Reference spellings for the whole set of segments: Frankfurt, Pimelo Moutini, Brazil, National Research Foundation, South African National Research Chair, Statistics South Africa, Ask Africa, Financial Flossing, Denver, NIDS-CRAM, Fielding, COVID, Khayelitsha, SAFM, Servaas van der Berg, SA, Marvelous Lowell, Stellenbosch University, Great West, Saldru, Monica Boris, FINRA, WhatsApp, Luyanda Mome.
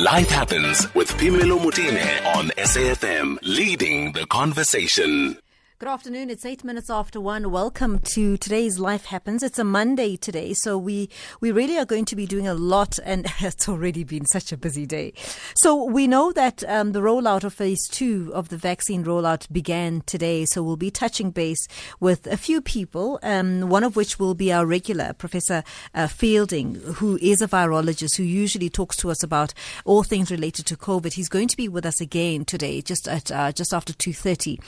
Life Happens with Pimelo Moutini on SAFM, leading the conversation. Good afternoon. It's 1:08. Welcome to today's Life Happens. It's a Monday today, so we really are going to be doing a lot, and it's already been such a busy day. So we know that the rollout of phase 2 of the vaccine rollout began today, so we'll be touching base with a few people, one of which will be our regular, Professor Fielding, who is a virologist who usually talks to us about all things related to COVID. He's going to be with us again today, just after 2:30.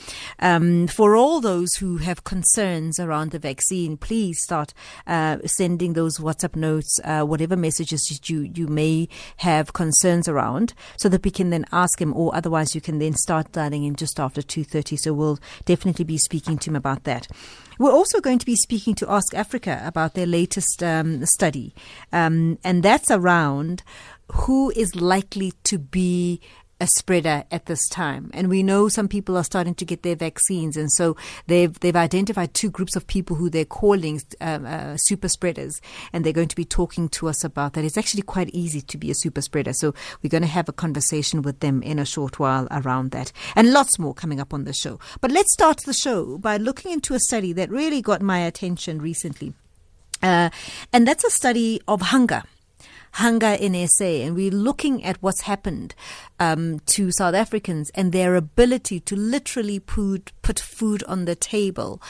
For all those who have concerns around the vaccine, please start sending those WhatsApp notes, whatever messages you may have concerns around, so that we can then ask him, or otherwise you can then start dialing in just after 2:30. So we'll definitely be speaking to him about that. We're also going to be speaking to Ask Africa about their latest study, and that's around who is likely to be a spreader at this time. And we know some people are starting to get their vaccines, and so they've identified two groups of people who they're calling super spreaders, and they're going to be talking to us about that. It's actually quite easy to be a super spreader, so we're going to have a conversation with them in a short while around that, and lots more coming up on the show. But let's start the show by looking into a study that really got my attention recently, and that's a study of hunger in SA, and we're looking at what's happened to South Africans and their ability to literally put food on the table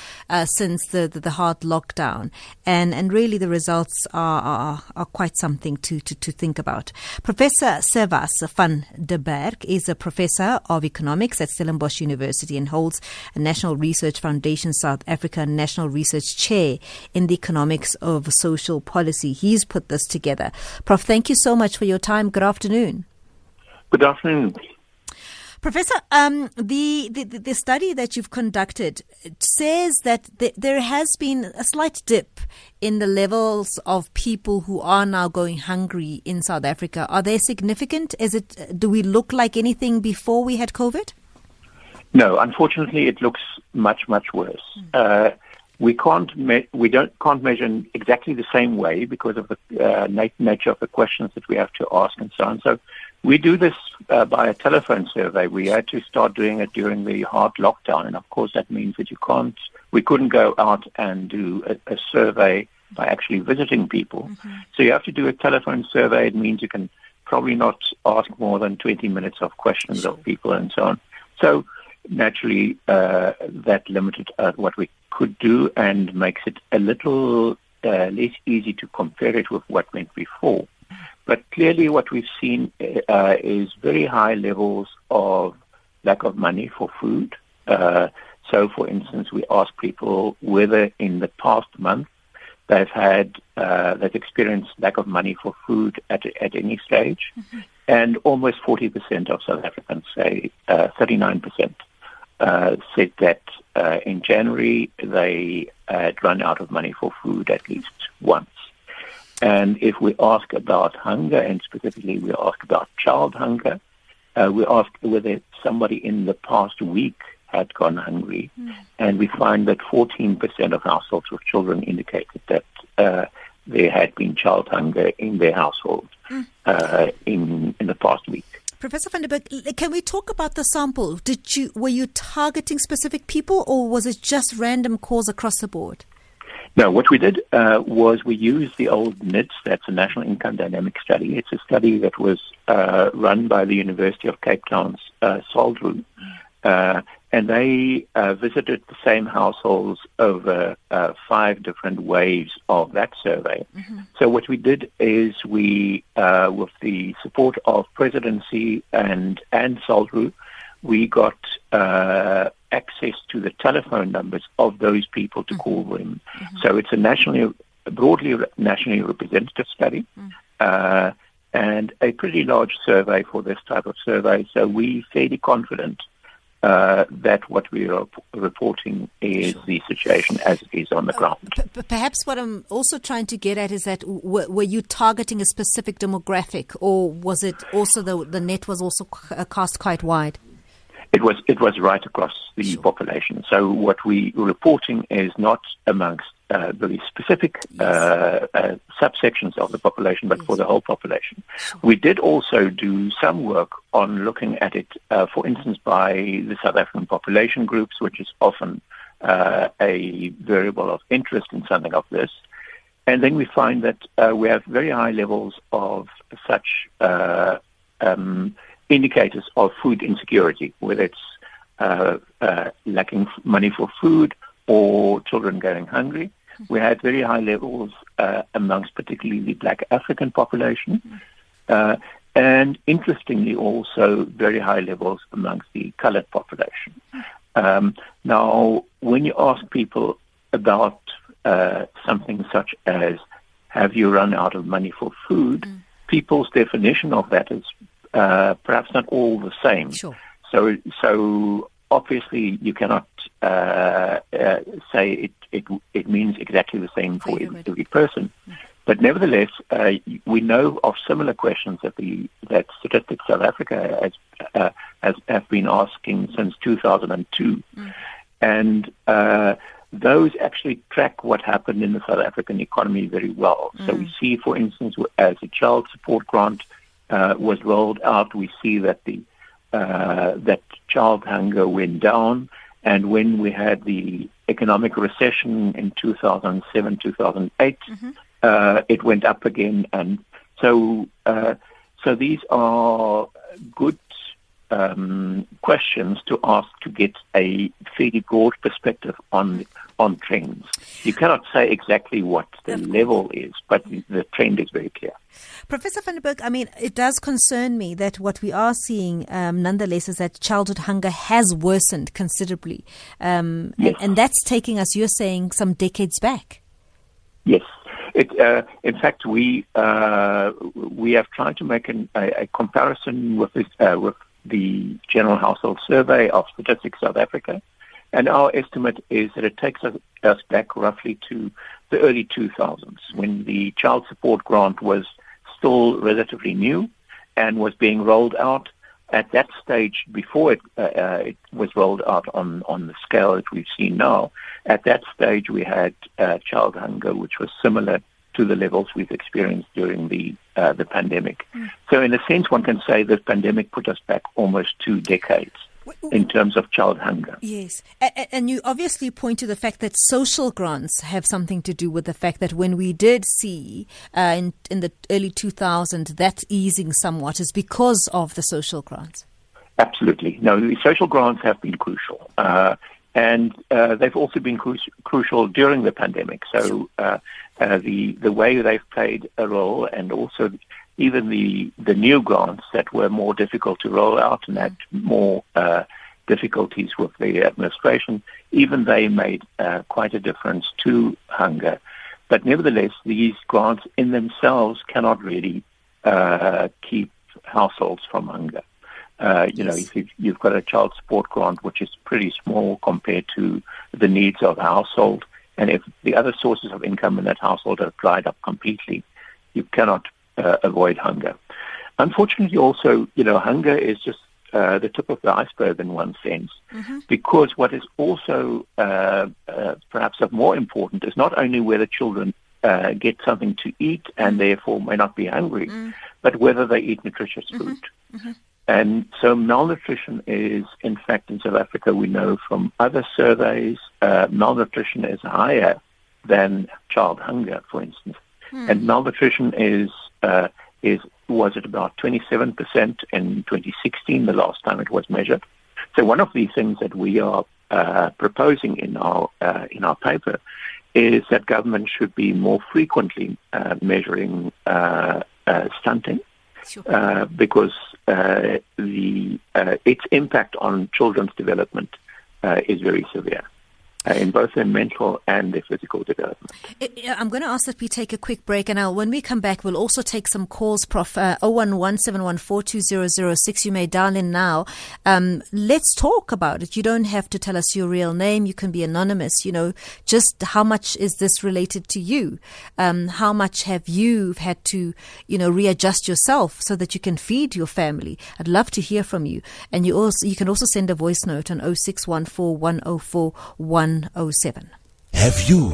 since the hard lockdown, and really the results are quite something to think about. Professor Servaas van der Berg is a professor of economics at Stellenbosch University and holds a National Research Foundation South Africa National Research Chair in the economics of social policy. He's put this together. Prof, thank you so much for your time. Good afternoon. Good afternoon. Professor, the study that you've conducted says that there has been a slight dip in the levels of people who are now going hungry in South Africa. Are they significant? Do we look like anything before we had COVID? No, unfortunately, it looks much, much worse. We can't measure in exactly the same way because of the nature of the questions that we have to ask and so on. So we do this by a telephone survey. We had to start doing it during the hard lockdown, and of course that means that we couldn't go out and do a survey by actually visiting people. Mm-hmm. So you have to do a telephone survey. It means you can probably not ask more than 20 minutes of questions of people and so on. So naturally, that limited what we could do and makes it a little less easy to compare it with what went before. But clearly what we've seen is very high levels of lack of money for food. So, for instance, we asked people whether in the past month they've experienced lack of money for food at any stage. Mm-hmm. And almost 40% of South Africans say, 39%. Said that in January they had run out of money for food at least once. And if we ask about hunger, and specifically we ask about child hunger, we ask whether somebody in the past week had gone hungry, and we find that 14% of households with children indicated that there had been child hunger in their household in the past week. Professor van der Berg, can we talk about the sample? Were you targeting specific people, or was it just random calls across the board? No, what we did was we used the old NIDS, that's a National Income Dynamic Study. It's a study that was run by the University of Cape Town's Saldru, and they visited the same households over 5 different waves of that survey. Mm-hmm. So what we did is we, with the support of presidency and Saldru, we got access to the telephone numbers of those people to call them. Mm-hmm. So it's a broadly nationally representative study, and a pretty large survey for this type of survey. So we're fairly confident that what we are reporting is the situation as it is on the ground. Perhaps what I'm also trying to get at is that were you targeting a specific demographic, or was it also the net was also cast quite wide? It was right across the population. So what we are reporting is not amongst very specific subsections of the population, but for the whole population. Sure. We did also do some work on looking at it, for instance, by the South African population groups, which is often a variable of interest in something of this. And then we find that we have very high levels of such indicators of food insecurity, whether it's lacking money for food or children going hungry. We had very high levels amongst particularly the Black African population, and interestingly also very high levels amongst the colored population. Now, when you ask people about something such as, have you run out of money for food, people's definition of that is perhaps not all the same. Sure. So obviously you cannot say it means exactly the same for every person. Yeah. But nevertheless, we know of similar questions that Statistics South Africa has been asking since 2002. And those actually track what happened in the South African economy very well. So we see, for instance, as a child support grant was rolled out, we see that that child hunger went down. And when we had the economic recession in 2007, 2008, it went up again. And so these are good questions to ask to get a fairly broad perspective on trends. You cannot say exactly what the level is, but the trend is very clear. Professor van der Berg, I mean, it does concern me that what we are seeing nonetheless is that childhood hunger has worsened considerably. Yes. And that's taking us, you're saying, some decades back. Yes. In fact, we have tried to make a comparison with this, with the General Household Survey of Statistics South Africa, and our estimate is that it takes us back roughly to the early 2000s, when the child support grant was still relatively new and was being rolled out. At that stage, before it was rolled out on the scale that we've seen now, at that stage we had child hunger which was similar to the levels we've experienced during the pandemic. So in a sense, one can say the pandemic put us back almost 2 decades in terms of child hunger. Yes. And you obviously point to the fact that social grants have something to do with the fact that when we did see in the early 2000s that easing somewhat is because of the social grants. Absolutely. No, the social grants have been crucial. And they've also been crucial during the pandemic. So the way they've played a role, and also even the new grants that were more difficult to roll out and had more difficulties with the administration, even they made quite a difference to hunger. But nevertheless, these grants in themselves cannot really keep households from hunger. You know, if you've got a child support grant, which is pretty small compared to the needs of a household, and if the other sources of income in that household have dried up completely, you cannot avoid hunger. Unfortunately, also, you know, hunger is just the tip of the iceberg in one sense, because what is also perhaps of more importance is not only whether children get something to eat and therefore may not be hungry, but whether they eat nutritious food. And so malnutrition is, in fact, in South Africa, we know from other surveys, malnutrition is higher than child hunger, for instance. And malnutrition was at about 27% in 2016, the last time it was measured. So one of the things that we are proposing in our paper is that government should be more frequently measuring stunting. Because its impact on children's development is very severe. in both their mental and their physical development. I'm going to ask that we take a quick break, and when we come back, we'll also take some calls, Prof. 011-714-2006. You may dial in now. Let's talk about it. You don't have to tell us your real name. You can be anonymous. You know, just how much is this related to you? How much have you had to, you know, readjust yourself so that you can feed your family? I'd love to hear from you. And you can also send a voice note on 0614 104 107. Have you?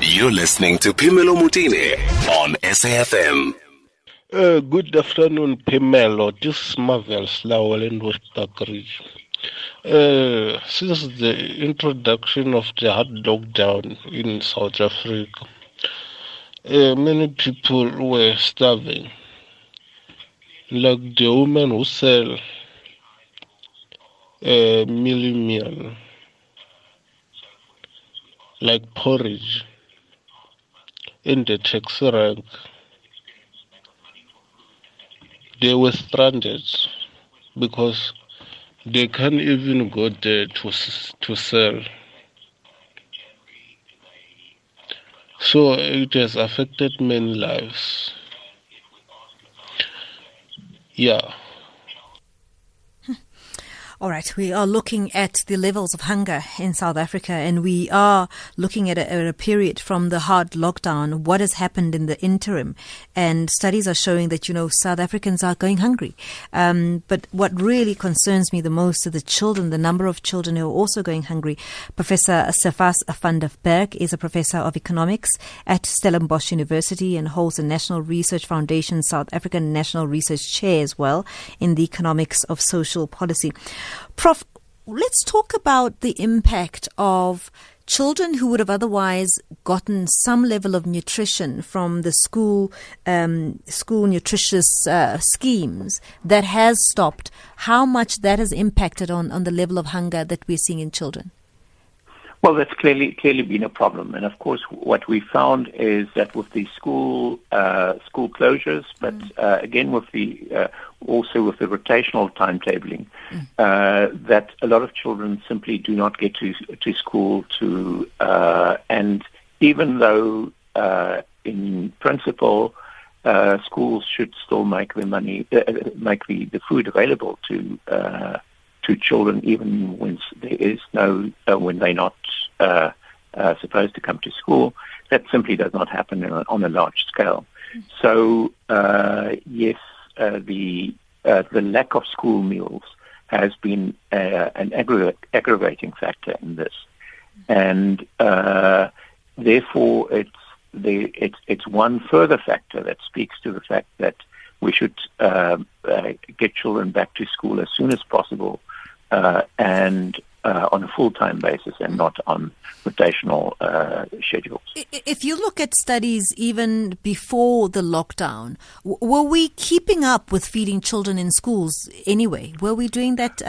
You're listening to Pimelo Moutini on SAFM. Good afternoon, Pimelo. This is Marvelous Lowell in West Parkridge. Since the introduction of the hard lockdown in South Africa, many people were starving, like the woman who sells mealy meal, like porridge in the taxi rank. They were stranded because they can't even go there to sell. So it has affected many lives. Yeah. All right, we are looking at the levels of hunger in South Africa, and we are looking at a period from the hard lockdown, what has happened in the interim. And studies are showing that, you know, South Africans are going hungry. But what really concerns me the most are the children, the number of children who are also going hungry. Professor Servaas van der Berg is a professor of economics at Stellenbosch University and holds the National Research Foundation, South African National Research Chair as well in the economics of social policy. Prof, let's talk about the impact of children who would have otherwise gotten some level of nutrition from the school nutritious schemes that has stopped, how much that has impacted on the level of hunger that we're seeing in children. Well, that's clearly been a problem. And of course, what we found is that with the school closures, but again, with the also with the rotational timetabling, that a lot of children simply do not get to school. And even though in principle schools should still make the money, make the food available to children, even when there is no, when they're not supposed to come to school, that simply does not happen on a large scale. So yes, the lack of school meals has been an aggravating factor in this, and therefore it's one further factor that speaks to the fact that we should get children back to school as soon as possible. And on a full-time basis and not on rotational schedules. If you look at studies even before the lockdown, were we keeping up with feeding children in schools anyway? Were we doing that?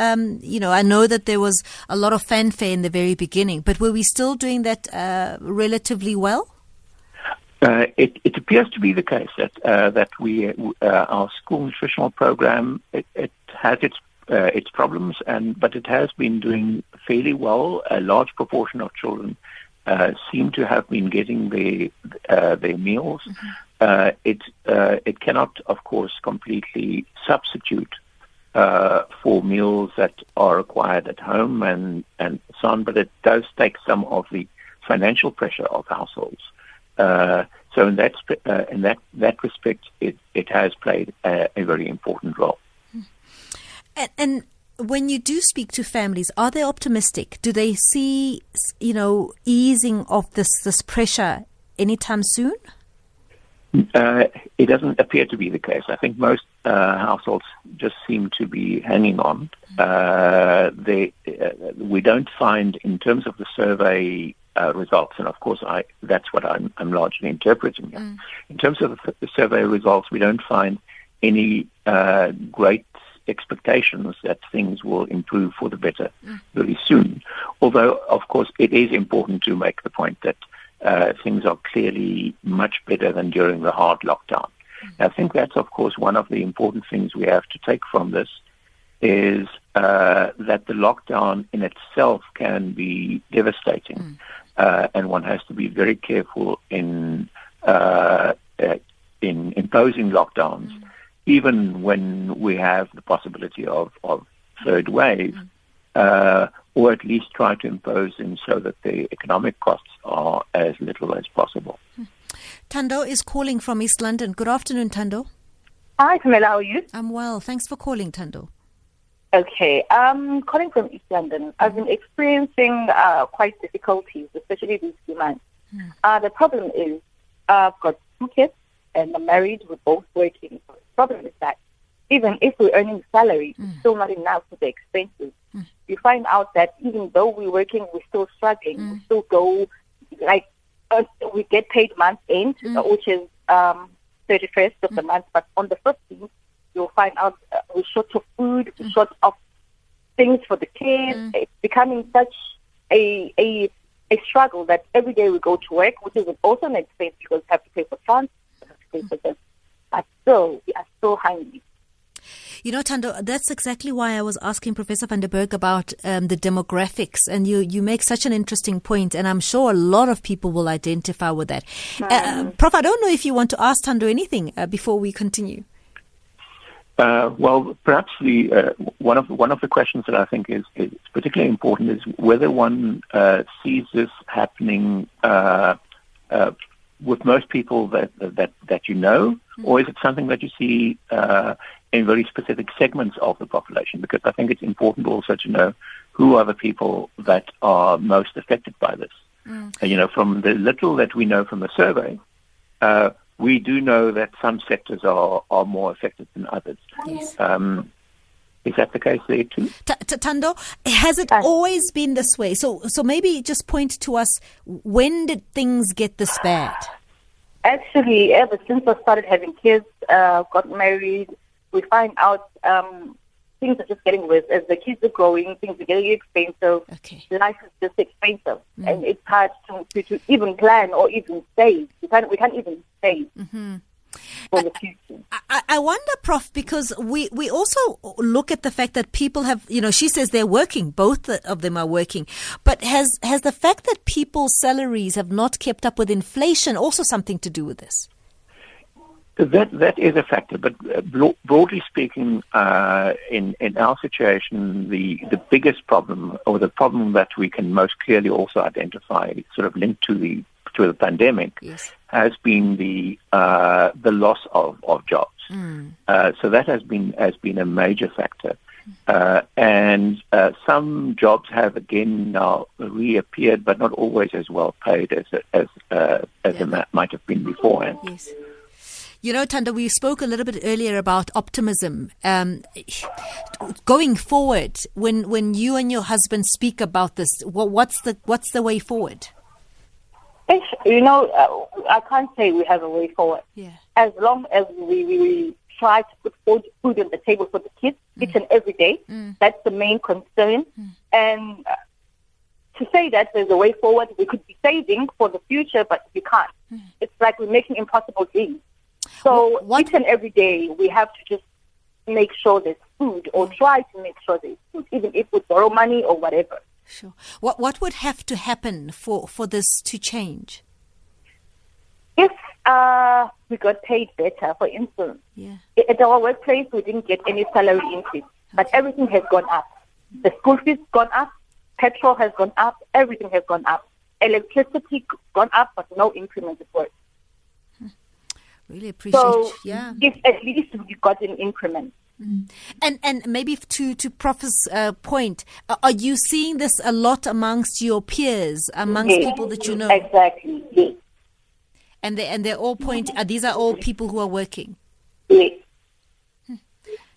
You know, I know that there was a lot of fanfare in the very beginning, but were we still doing that relatively well? It appears to be the case that we our school nutritional program it has its problems, but it has been doing fairly well. A large proportion of children seem to have been getting their meals. It cannot, of course, completely substitute for meals that are acquired at home and so on, but it does take some of the financial pressure of households. So in that respect, it has played a very important role. And when you do speak to families, are they optimistic? Do they see, you know, easing of this pressure anytime soon? It doesn't appear to be the case. I think most households just seem to be hanging on. We don't find, in terms of the survey results, and of course that's what I'm largely interpreting here. In terms of the survey results, we don't find any great expectations that things will improve for the better very soon. Although, of course, it is important to make the point that things are clearly much better than during the hard lockdown. I think that's, of course, one of the important things we have to take from this is that the lockdown in itself can be devastating, and one has to be very careful in imposing lockdowns, even when we have the possibility of third wave, or at least try to impose them so that the economic costs are as little as possible. Thando is calling from East London. Good afternoon, Thando. Hi, Pimelo. How are you? I'm well. Thanks for calling, Thando. Okay. Calling from East London. I've been experiencing quite difficulties, especially these few months. The problem is I've got two kids and I'm married. We're both working. So the problem is that even if we're earning salary, it's still not enough for the expenses. You find out that even though we're working, we're still struggling. We still go, like, we get paid month end, which is 31st of the month, but on the 15th, you'll find out we're short of food, we're short of things for the kids. It's becoming such a struggle that every day we go to work, which is also an expense because we have to pay for transport, we have to pay for this, but still, we are so hungry. You know, Thando, that's exactly why I was asking Professor van der Berg about the demographics. And you make such an interesting point, and I'm sure a lot of people will identify with that. Prof, I don't know if you want to ask Thando anything before we continue. Well, perhaps the one of the questions that I think is particularly important is whether one sees this happening with most people that you know, or is it something that you see in very specific segments of the population? Because I think it's important also to know who are the people that are most affected by this. You know, from the little that we know from the survey, we do know that some sectors are more affected than others. Yes. Is that the case there too? Thando, has it always been this way? So maybe just point to us, when did things get this bad? Actually, ever since I started having kids, got married, we find out things are just getting worse. As the kids are growing, things are getting expensive. Okay. Life is just expensive, and it's hard to even plan or even save. We can't even save. For the future. I wonder, Prof, because we also look at the fact that people have, you know, she says they're working, both of them are working, but has the fact that people's salaries have not kept up with inflation also something to do with this? That is a factor, but broadly speaking, in our situation, the biggest problem, or the problem that we can most clearly also identify, sort of linked to the pandemic, yes, has been the loss of jobs. So that has been a major factor, and some jobs have again now reappeared, but not always as well paid as they might have been beforehand. Yes. You know, Thando, we spoke a little bit earlier about optimism. Going forward, when you and your husband speak about this, what's the way forward? You know, I can't say we have a way forward. Yeah. As long as we try to put food on the table for the kids each and every day, that's the main concern. And to say that there's a way forward, we could be saving for the future, but we can't. It's like we're making impossible dreams. So each and every day, we have to just make sure there's food, or try to make sure there's food, even if we borrow money or whatever. Sure. What would have to happen for this to change? If we got paid better, for instance. Yeah. At our workplace, we didn't get any salary increase, but everything has gone up. The school fees gone up, petrol has gone up, everything has gone up. Electricity gone up, but no increment at work. Really appreciate. So, if at least you got an increment, and maybe to Prof's point, are you seeing this a lot amongst your peers, amongst people that you know? Exactly. Yes. And they're all these are all people who are working. Yes.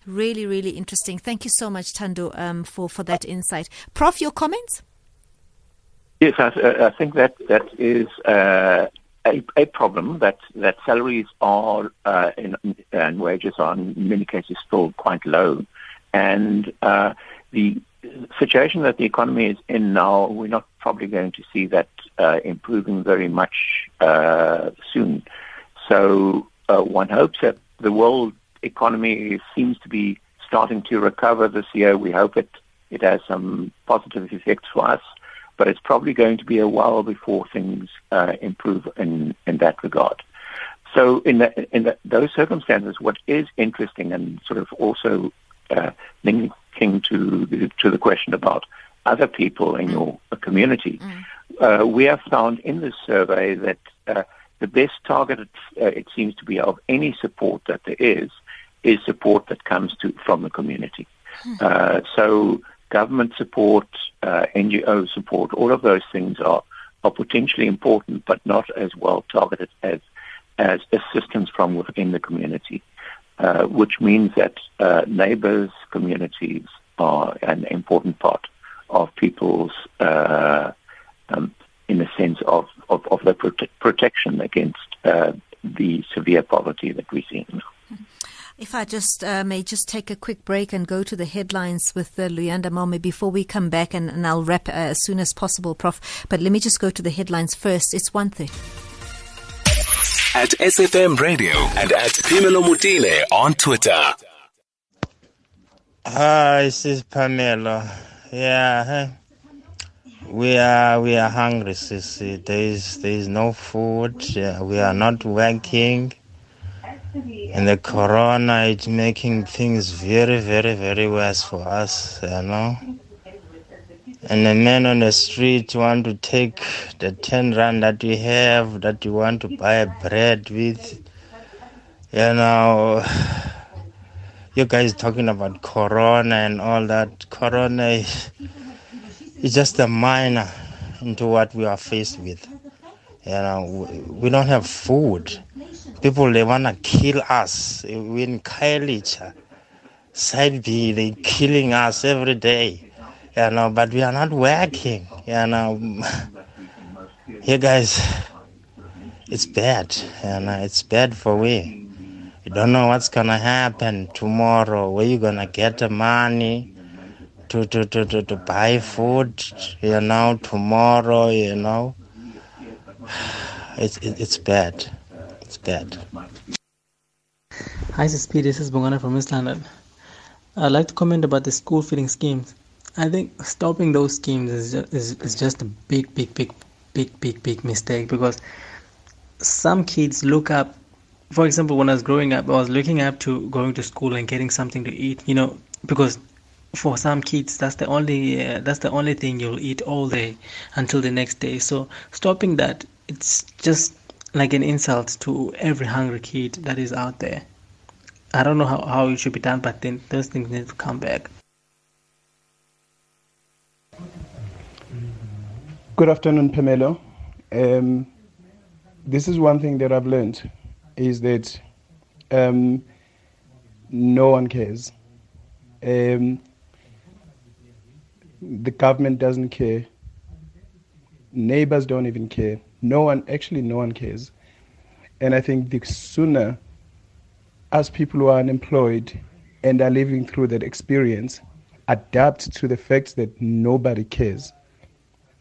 Really, really interesting. Thank you so much, Thando, for that insight. Prof, your comments? Yes, I think that is. A problem that salaries are and wages are in many cases still quite low, and the situation that the economy is in now, we're not probably going to see that improving very much soon. So one hopes that the world economy seems to be starting to recover this year. We hope it has some positive effects for us, but it's probably going to be a while before things improve in that regard. So in those circumstances, what is interesting and sort of also linking to the question about other people in your community, we have found in this survey that the best target, it seems to be, of any support that there is support that comes from the community. So government support, NGO support, all of those things are potentially important, but not as well targeted as assistance from within the community, which means that neighbors, communities are an important part of people's, in the sense of the protection against the severe poverty that we see now. If I just may just take a quick break and go to the headlines with Luyanda Mome before we come back, and I'll wrap as soon as possible, Prof. But let me just go to the headlines first. It's 1:30. At SFM Radio and at Pimelo Moutini on Twitter. Hi, this is Pamela. Yeah, we are hungry, sis. There is no food. Yeah, we are not working. And the corona is making things very, very, very worse for us, you know. And the men on the street want to take the 10 rand that we have, that you want to buy bread with. You know, you guys talking about corona and all that. Corona is just a minor into what we are faced with. You know, we don't have food. People, they want to kill us. We're in Khayelitsha, Side B, they're killing us every day, you know, but we are not working, you know. You guys, it's bad, you know, it's bad for we. You don't know what's going to happen tomorrow, where you're going to get the money to buy food, you know, tomorrow, you know. It's bad. Dead. Hi, CSP, this is Bongana from East London. I'd like to comment about the school feeding schemes. I think stopping those schemes is just a big mistake, because some kids look up. For example, when I was growing up, I was looking up to going to school and getting something to eat, you know, because for some kids that's the only thing you'll eat all day until the next day. So stopping that, it's just like an insult to every hungry kid that is out there. I don't know how it should be done, but then those things need to come back. Good afternoon, Pamela. This is one thing that I've learned, is that no one cares. The government doesn't care. Neighbors don't even care. No one cares. And I think the sooner us people who are unemployed and are living through that experience adapt to the fact that nobody cares,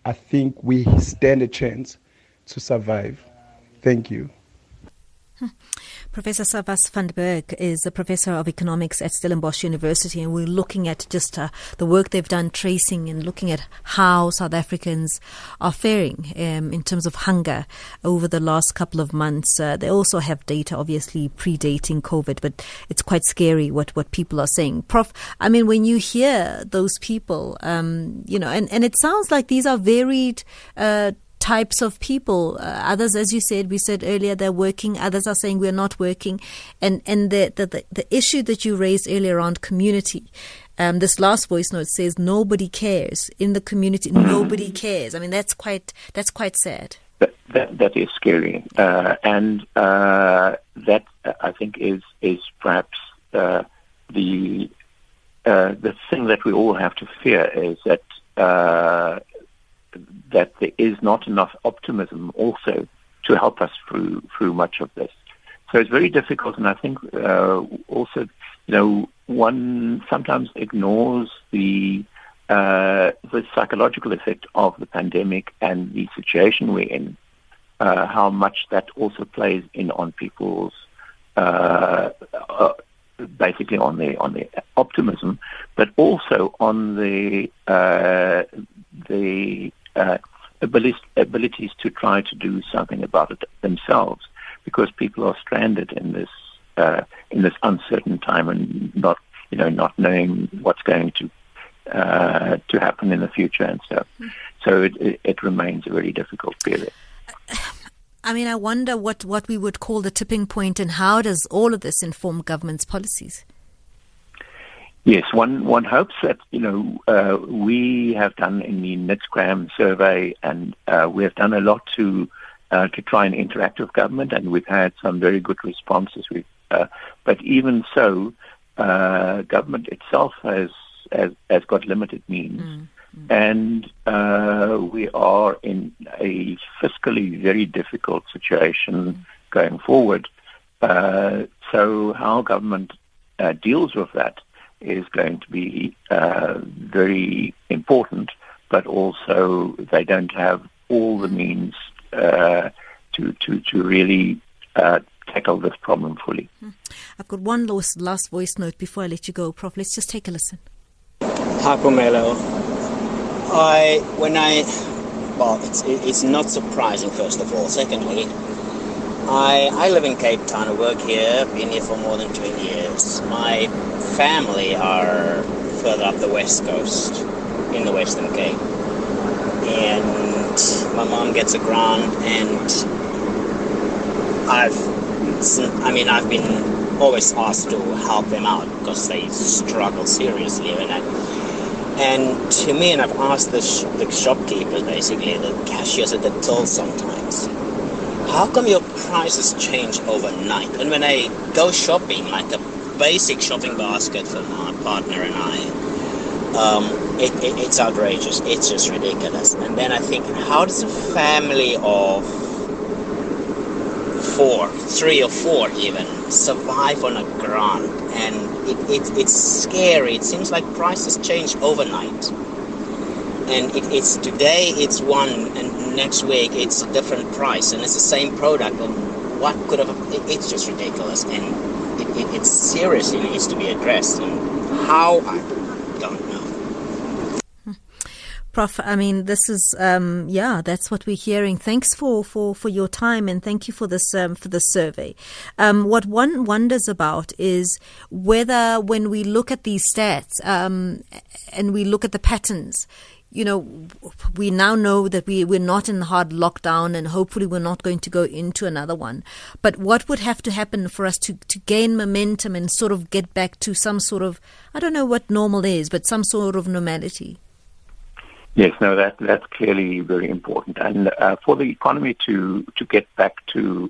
I think we stand a chance to survive. Thank you. Professor Servaas van der Berg is a professor of economics at Stellenbosch University, and we're looking at just the work they've done tracing and looking at how South Africans are faring in terms of hunger over the last couple of months. They also have data, obviously, predating COVID, but it's quite scary what people are saying. Prof, I mean, when you hear those people, you know, and it sounds like these are varied types of people. Others, as you said, we said earlier, they're working. Others are saying we're not working. And the issue that you raised earlier around community, this last voice note says nobody cares in the community. Nobody cares. I mean, that's quite sad. That is scary, and that I think is perhaps the thing that we all have to fear, is that. That there is not enough optimism also to help us through much of this. So it's very difficult, and I think also, you know, one sometimes ignores the psychological effect of the pandemic and the situation we're in, how much that also plays in on people's basically on their optimism, but also on the abilities to try to do something about it themselves, because people are stranded in this uncertain time and not knowing what's going to happen in the future and stuff. So it remains a very difficult period. I mean, I wonder what we would call the tipping point, and how does all of this inform government's policies? Yes, one hopes that, we have done in the NIDS-CRAM survey, and we have done a lot to try and interact with government, and we've had some very good responses. But even so, government itself has got limited means. And we are in a fiscally very difficult situation going forward. So how government deals with that is going to be very important, but also they don't have all the means to really tackle this problem fully. I've got one last voice note before I let you go, Prof. Let's just take a listen. Hi, Pimelo. It's not surprising, first of all. Secondly, I live in Cape Town. I work here, been here for more than 20 years. My family are further up the West Coast, in the Western Cape. And my mom gets a grant, and I've been always asked to help them out because they struggle seriously. And to me, and I've asked the shopkeepers, basically, the cashiers at the till sometimes, how come your prices change overnight? And when I go shopping, like a basic shopping basket for my partner and I, it's outrageous. It's just ridiculous. And then I think, how does a family of three or four even, survive on a grant? And it's scary. It seems like prices change overnight, and it's today it's one, and next week it's a different price, and it's the same product. What could have? It's just ridiculous, and it seriously needs to be addressed. And how, I don't know. Prof, I mean, this is that's what we're hearing. Thanks for your time, and thank you for the survey. What one wonders about is whether, when we look at these stats and we look at the patterns, we now know that we're not in hard lockdown, and hopefully we're not going to go into another one. But what would have to happen for us to gain momentum and sort of get back to some sort of, I don't know what normal is, but some sort of normality? Yes, no, that's clearly very important, and for the economy to get back to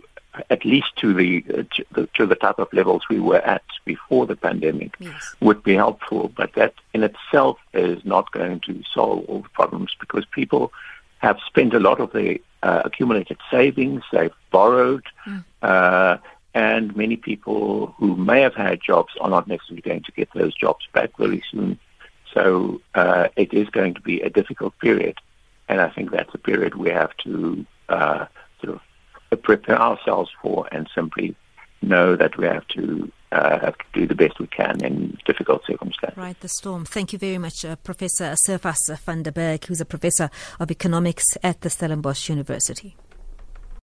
at least to the type of levels we were at before the pandemic, yes, would be helpful. But that in itself is not going to solve all the problems, because people have spent a lot of their accumulated savings, they've borrowed, and many people who may have had jobs are not necessarily going to get those jobs back very soon. So it is going to be a difficult period, and I think that's a period we have to sort of prepare ourselves for, and simply know that we have to do the best we can in difficult circumstances. Right, the storm. Thank you very much, Professor Servaas van der Berg, who's a professor of economics at the Stellenbosch University.